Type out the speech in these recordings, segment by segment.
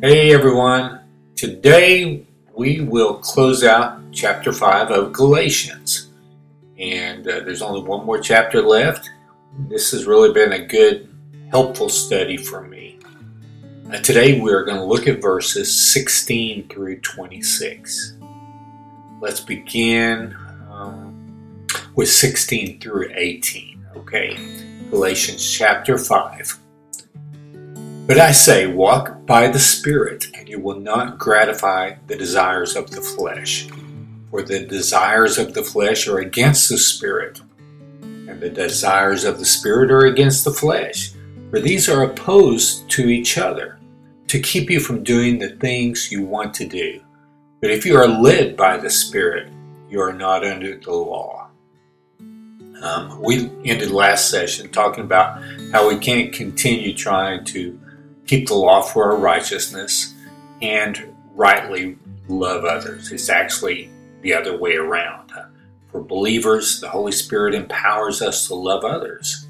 Hey everyone, today we will close out chapter 5 of Galatians, and there's only one more chapter left. This has really been a good, helpful study for me. Today we're going to look at verses 16 through 26. Let's begin with 16 through 18, okay? Galatians chapter 5. But I say, walk by the Spirit, and you will not gratify the desires of the flesh. For the desires of the flesh are against the Spirit, and the desires of the Spirit are against the flesh. For these are opposed to each other, to keep you from doing the things you want to do. But if you are led by the Spirit, you are not under the law. We ended last session talking about how we can't continue trying to keep the law for our righteousness and rightly love others. It's actually the other way around. For believers, the Holy Spirit empowers us to love others,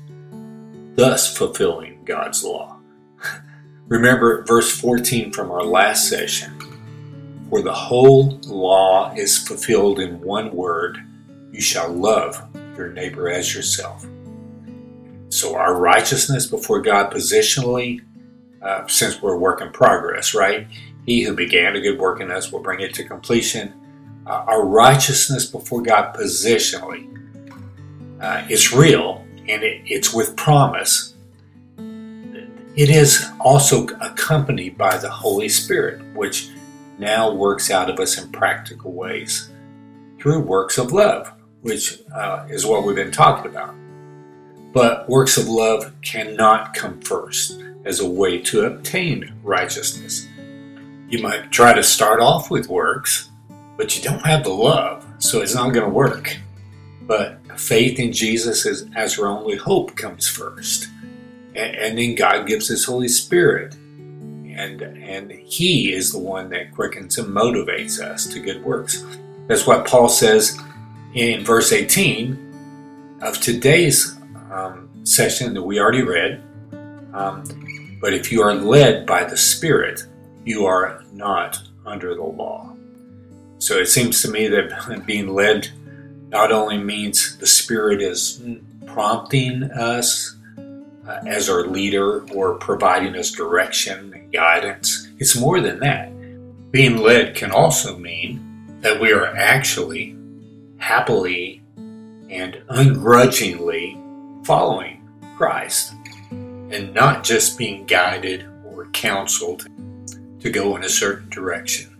thus fulfilling God's law. Remember verse 14 from our last session. For the whole law is fulfilled in one word, you shall love your neighbor as yourself. So our righteousness before God positionally, since we're a work in progress, right? He who began a good work in us will bring it to completion. Our righteousness before God positionally is real, and it's with promise. It is also accompanied by the Holy Spirit, which now works out of us in practical ways through works of love, which is what we've been talking about. But works of love cannot come first as a way to obtain righteousness. You might try to start off with works, but you don't have the love, so it's not going to work. But faith in Jesus as your only hope comes first. And then God gives His Holy Spirit, and He is the one that quickens and motivates us to good works. That's why Paul says in verse 18 of today's session that we already read, but if you are led by the Spirit, you are not under the law. So it seems to me that being led not only means the Spirit is prompting us as our leader or providing us direction and guidance. It's more than that. Being led can also mean that we are actually happily and ungrudgingly following Christ and not just being guided or counseled to go in a certain direction.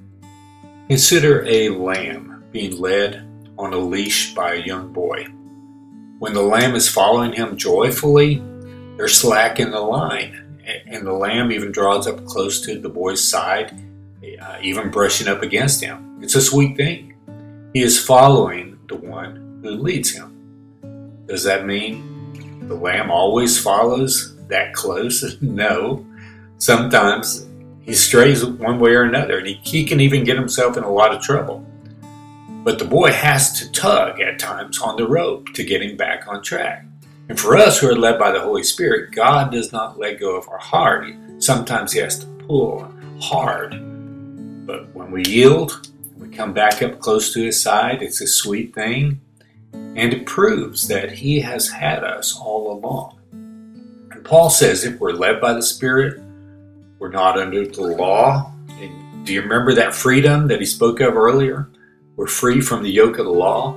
Consider a lamb being led on a leash by a young boy. When the lamb is following him joyfully, they're slack in the line, and the lamb even draws up close to the boy's side, even brushing up against him. It's a sweet thing. He is following the one who leads him. Does that mean the lamb always follows that close? No. Sometimes he strays one way or another, and he can even get himself in a lot of trouble. But the boy has to tug at times on the rope to get him back on track. And for us who are led by the Holy Spirit, God does not let go of our heart. Sometimes He has to pull hard. But when we yield, we come back up close to His side. It's a sweet thing. And it proves that He has had us all along. And Paul says if we're led by the Spirit, we're not under the law. And do you remember that freedom that he spoke of earlier? We're free from the yoke of the law,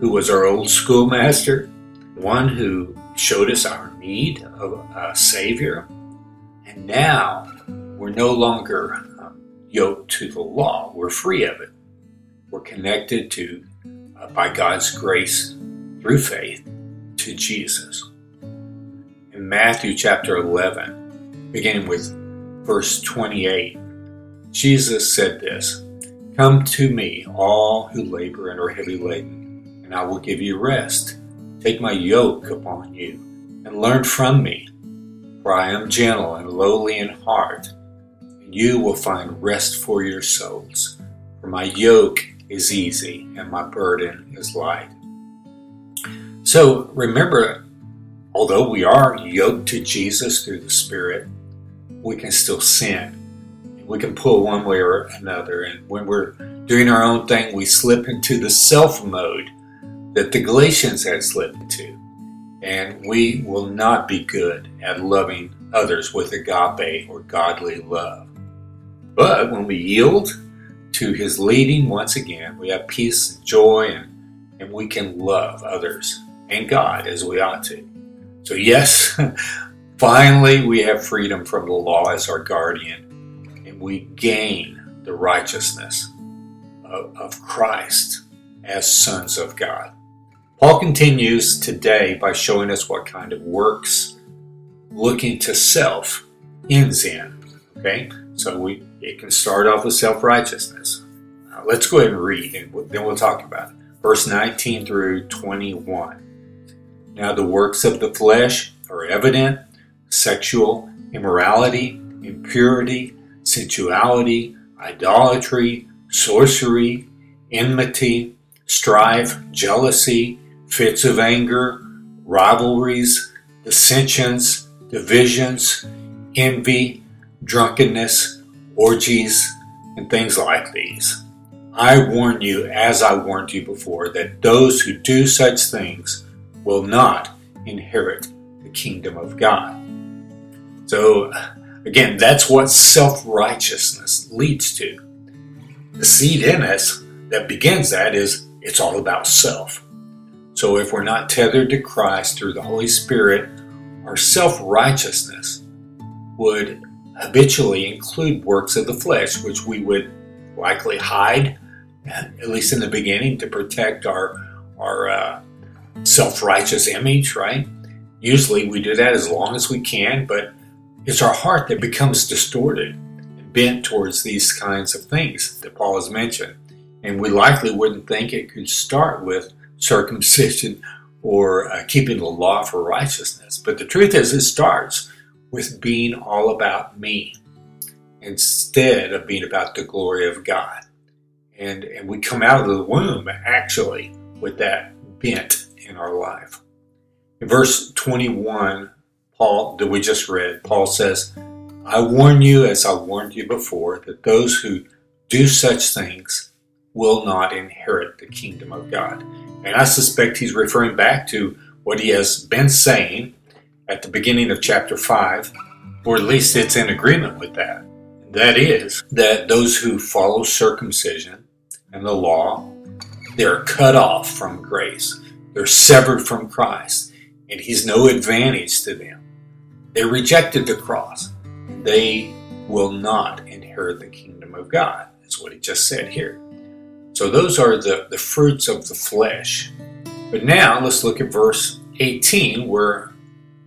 who was our old schoolmaster, one who showed us our need of a Savior. And now we're no longer yoked to the law. We're free of it. We're connected to by God's grace through faith to Jesus. In Matthew chapter 11, beginning with verse 28, Jesus said this, "Come to me, all who labor and are heavy laden, and I will give you rest. Take my yoke upon you and learn from me, for I am gentle and lowly in heart, and you will find rest for your souls. For my yoke is easy and my burden is light." So remember, although we are yoked to Jesus through the Spirit, we can still sin. we can pull one way or another. And when we're doing our own thing, we slip into the self mode that the Galatians had slipped into. And we will not be good at loving others with agape or godly love. But when we yield to his leading once again, we have peace, joy, and we can love others and God as we ought to. So yes, finally we have freedom from the law as our guardian, and we gain the righteousness of Christ as sons of God. Paul continues today by showing us what kind of works looking to self ends in. Okay, so it can start off with self-righteousness. Now, let's go ahead and read, and then we'll talk about it. Verse 19 through 21. Now the works of the flesh are evident: sexual immorality, impurity, sensuality, idolatry, sorcery, enmity, strife, jealousy, fits of anger, rivalries, dissensions, divisions, envy, drunkenness, orgies, and things like these. I warn you, as I warned you before, that those who do such things will not inherit the kingdom of God. So, again, that's what self-righteousness leads to. The seed in us that begins that is, it's all about self. So if we're not tethered to Christ through the Holy Spirit, our self-righteousness would habitually include works of the flesh, which we would likely hide, at least in the beginning, to protect our self-righteous image, right? Usually we do that as long as we can, but it's our heart that becomes distorted and bent towards these kinds of things that Paul has mentioned. And we likely wouldn't think it could start with circumcision or keeping the law for righteousness. But the truth is, it starts with being all about me instead of being about the glory of God. And we come out of the womb, actually, with that bent in our life. In verse 21, Paul, that we just read, Paul says, I warn you, as I warned you before, that those who do such things will not inherit the kingdom of God. And I suspect he's referring back to what he has been saying at the beginning of chapter 5, or at least it's in agreement with that. That is, that those who follow circumcision and the law, they're cut off from grace. They're severed from Christ, and he's no advantage to them. They rejected the cross. They will not inherit the kingdom of God, is what he just said here. So those are the fruits of the flesh. But now let's look at verse 18, where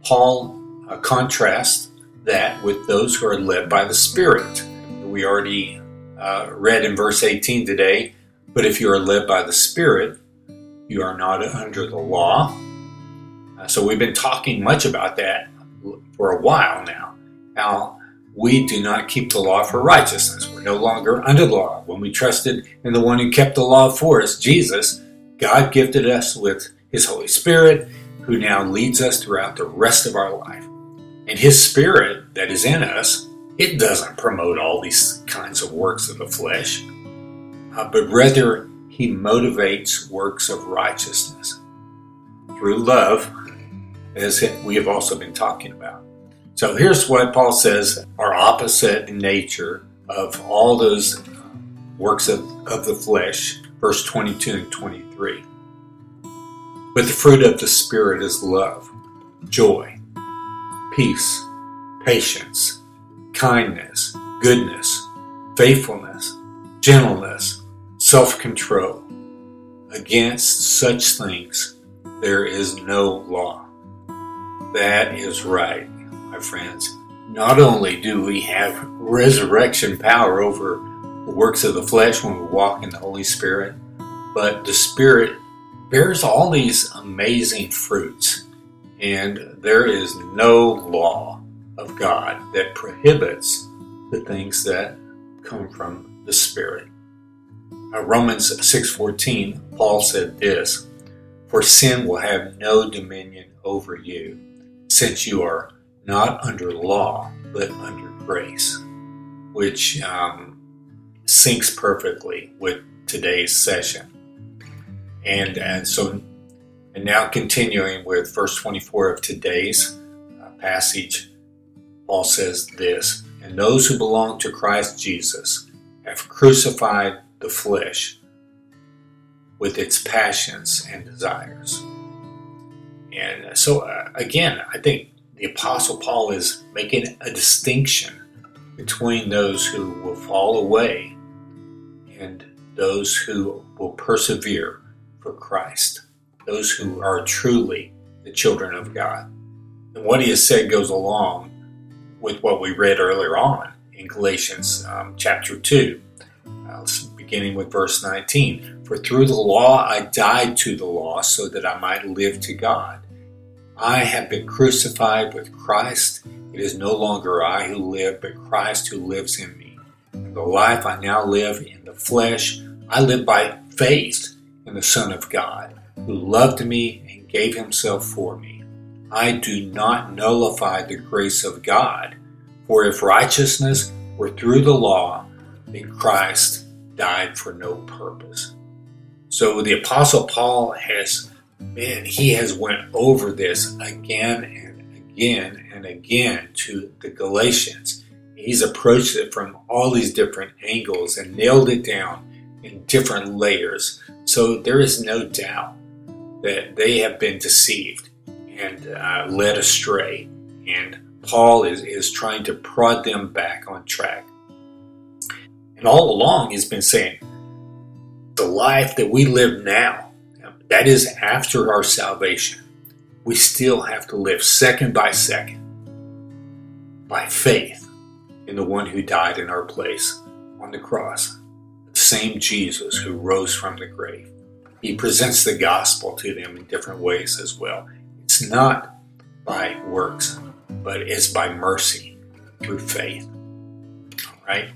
Paul contrasts that with those who are led by the Spirit. We already read in verse 18 today, but if you are led by the Spirit, you are not under the law. So we've been talking much about that for a while now, how we do not keep the law for righteousness. We're no longer under the law. When we trusted in the one who kept the law for us, Jesus, God gifted us with his Holy Spirit, who now leads us throughout the rest of our life. And his Spirit that is in us, it doesn't promote all these kinds of works of the flesh, but rather he motivates works of righteousness through love, as we have also been talking about. So here's what Paul says are opposite in nature of all those works of the flesh, verse 22 and 23. But the fruit of the Spirit is love, joy, peace, patience, kindness, goodness, faithfulness, gentleness, self-control. Against such things there is no law. That is right. My friends, not only do we have resurrection power over the works of the flesh when we walk in the Holy Spirit, but the Spirit bears all these amazing fruits, and there is no law of God that prohibits the things that come from the Spirit. Romans 6:14, Paul said this, for sin will have no dominion over you, since you are not under law, but under grace. which syncs perfectly with today's session. And now continuing with verse 24 of today's passage, Paul says this, "And those who belong to Christ Jesus have crucified the flesh with its passions and desires." And so again, I think the Apostle Paul is making a distinction between those who will fall away and those who will persevere for Christ, those who are truly the children of God. And what he has said goes along with what we read earlier on in Galatians chapter 2, beginning with verse 19. "For through the law I died to the law so that I might live to God. I have been crucified with Christ. It is no longer I who live, but Christ who lives in me. And the life I now live in the flesh, I live by faith in the Son of God, who loved me and gave himself for me. I do not nullify the grace of God, for if righteousness were through the law, then Christ died for no purpose." So the Apostle Paul has went over this again and again and again to the Galatians. He's approached it from all these different angles and nailed it down in different layers. So there is no doubt that they have been deceived and led astray. And Paul is trying to prod them back on track. And all along he's been saying, the life that we live now, that is after our salvation, we still have to live second by second by faith in the one who died in our place on the cross. Same Jesus who rose from the grave. He presents the gospel to them in different ways as well. It's not by works, but it's by mercy through faith. All right?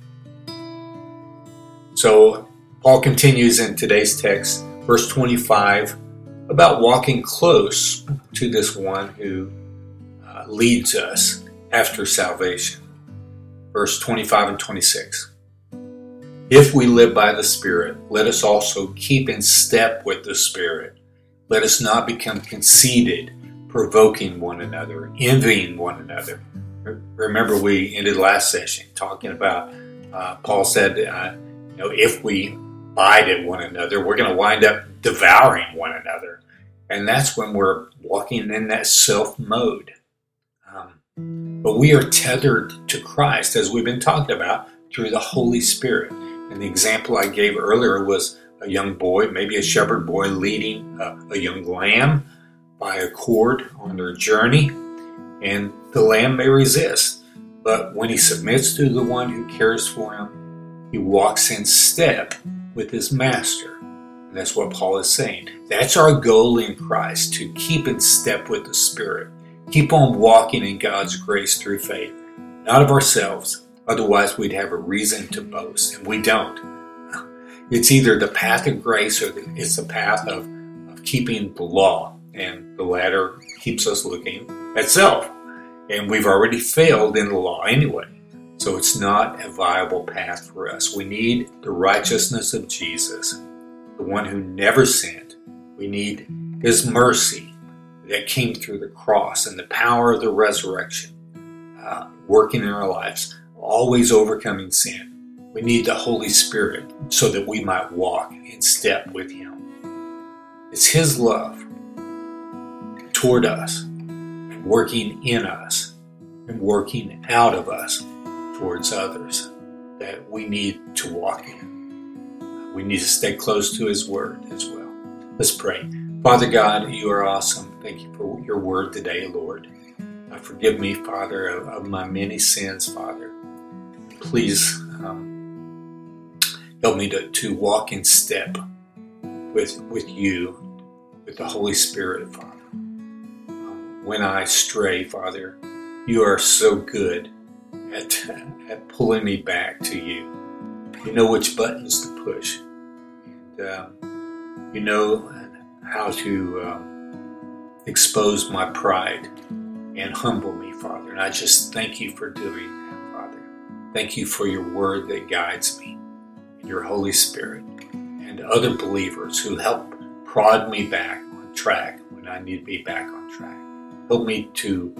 So Paul continues in today's text, verse 25, about walking close to this one who leads us after salvation. Verse 25 and 26. "If we live by the Spirit, let us also keep in step with the Spirit. Let us not become conceited, provoking one another, envying one another." Remember, we ended last session talking about, Paul said, if we bite at one another, we're going to wind up devouring one another. And that's when we're walking in that self mode. But we are tethered to Christ, as we've been talking about, through the Holy Spirit. And the example I gave earlier was a young boy, maybe a shepherd boy, leading a young lamb by a cord on their journey. And the lamb may resist, but when he submits to the one who cares for him, he walks in step with his master. And that's what Paul is saying. That's our goal in Christ, to keep in step with the Spirit. Keep on walking in God's grace through faith, not of ourselves. Otherwise, we'd have a reason to boast, and we don't. It's either the path of grace or it's the path of keeping the law, and the latter keeps us looking at self. And we've already failed in the law anyway, so it's not a viable path for us. We need the righteousness of Jesus, the one who never sinned. We need his mercy that came through the cross and the power of the resurrection working in our lives, always overcoming sin. We need the Holy Spirit so that we might walk in step with him. It's his love toward us, and working in us, and working out of us towards others that we need to walk in. We need to stay close to his word as well. Let's pray. Father God, you are awesome. Thank you for your word today, Lord. Forgive me, Father, of my many sins, Father. Please help me to walk in step with you, with the Holy Spirit, Father. When I stray, Father, you are so good at pulling me back to you. You know which buttons to push. And, you know how to expose my pride and humble me, Father. And I just thank you for doing that, Father. Thank you for your word that guides me, and your Holy Spirit, and other believers who help prod me back on track when I need to be back on track. Help me to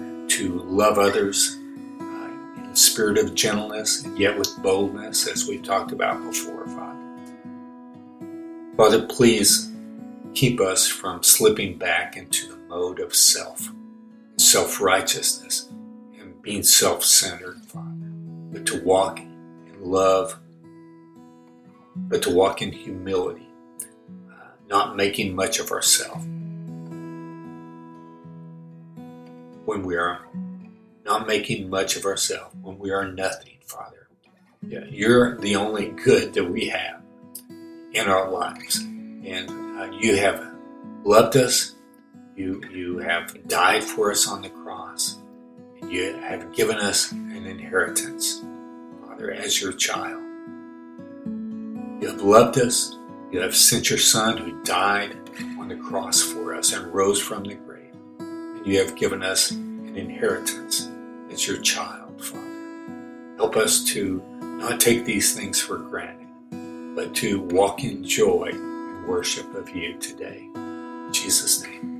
love others in the spirit of gentleness, and yet with boldness, as we've talked about before, Father. Father, please keep us from slipping back into the mode of self-righteousness, and being self-centered, Father, but to walk in love, but to walk in humility, not making much of ourselves. When we are not making much of ourselves, when we are nothing, Father, you're the only good that we have in our lives. And you have loved us. You have died for us on the cross. And you have given us an inheritance, Father, as your child. You have loved us. You have sent your Son who died on the cross for us and rose from the grave. And you have given us an inheritance as your child, Father. Help us to not take these things for granted, but to walk in joy and worship of you today. In Jesus' name.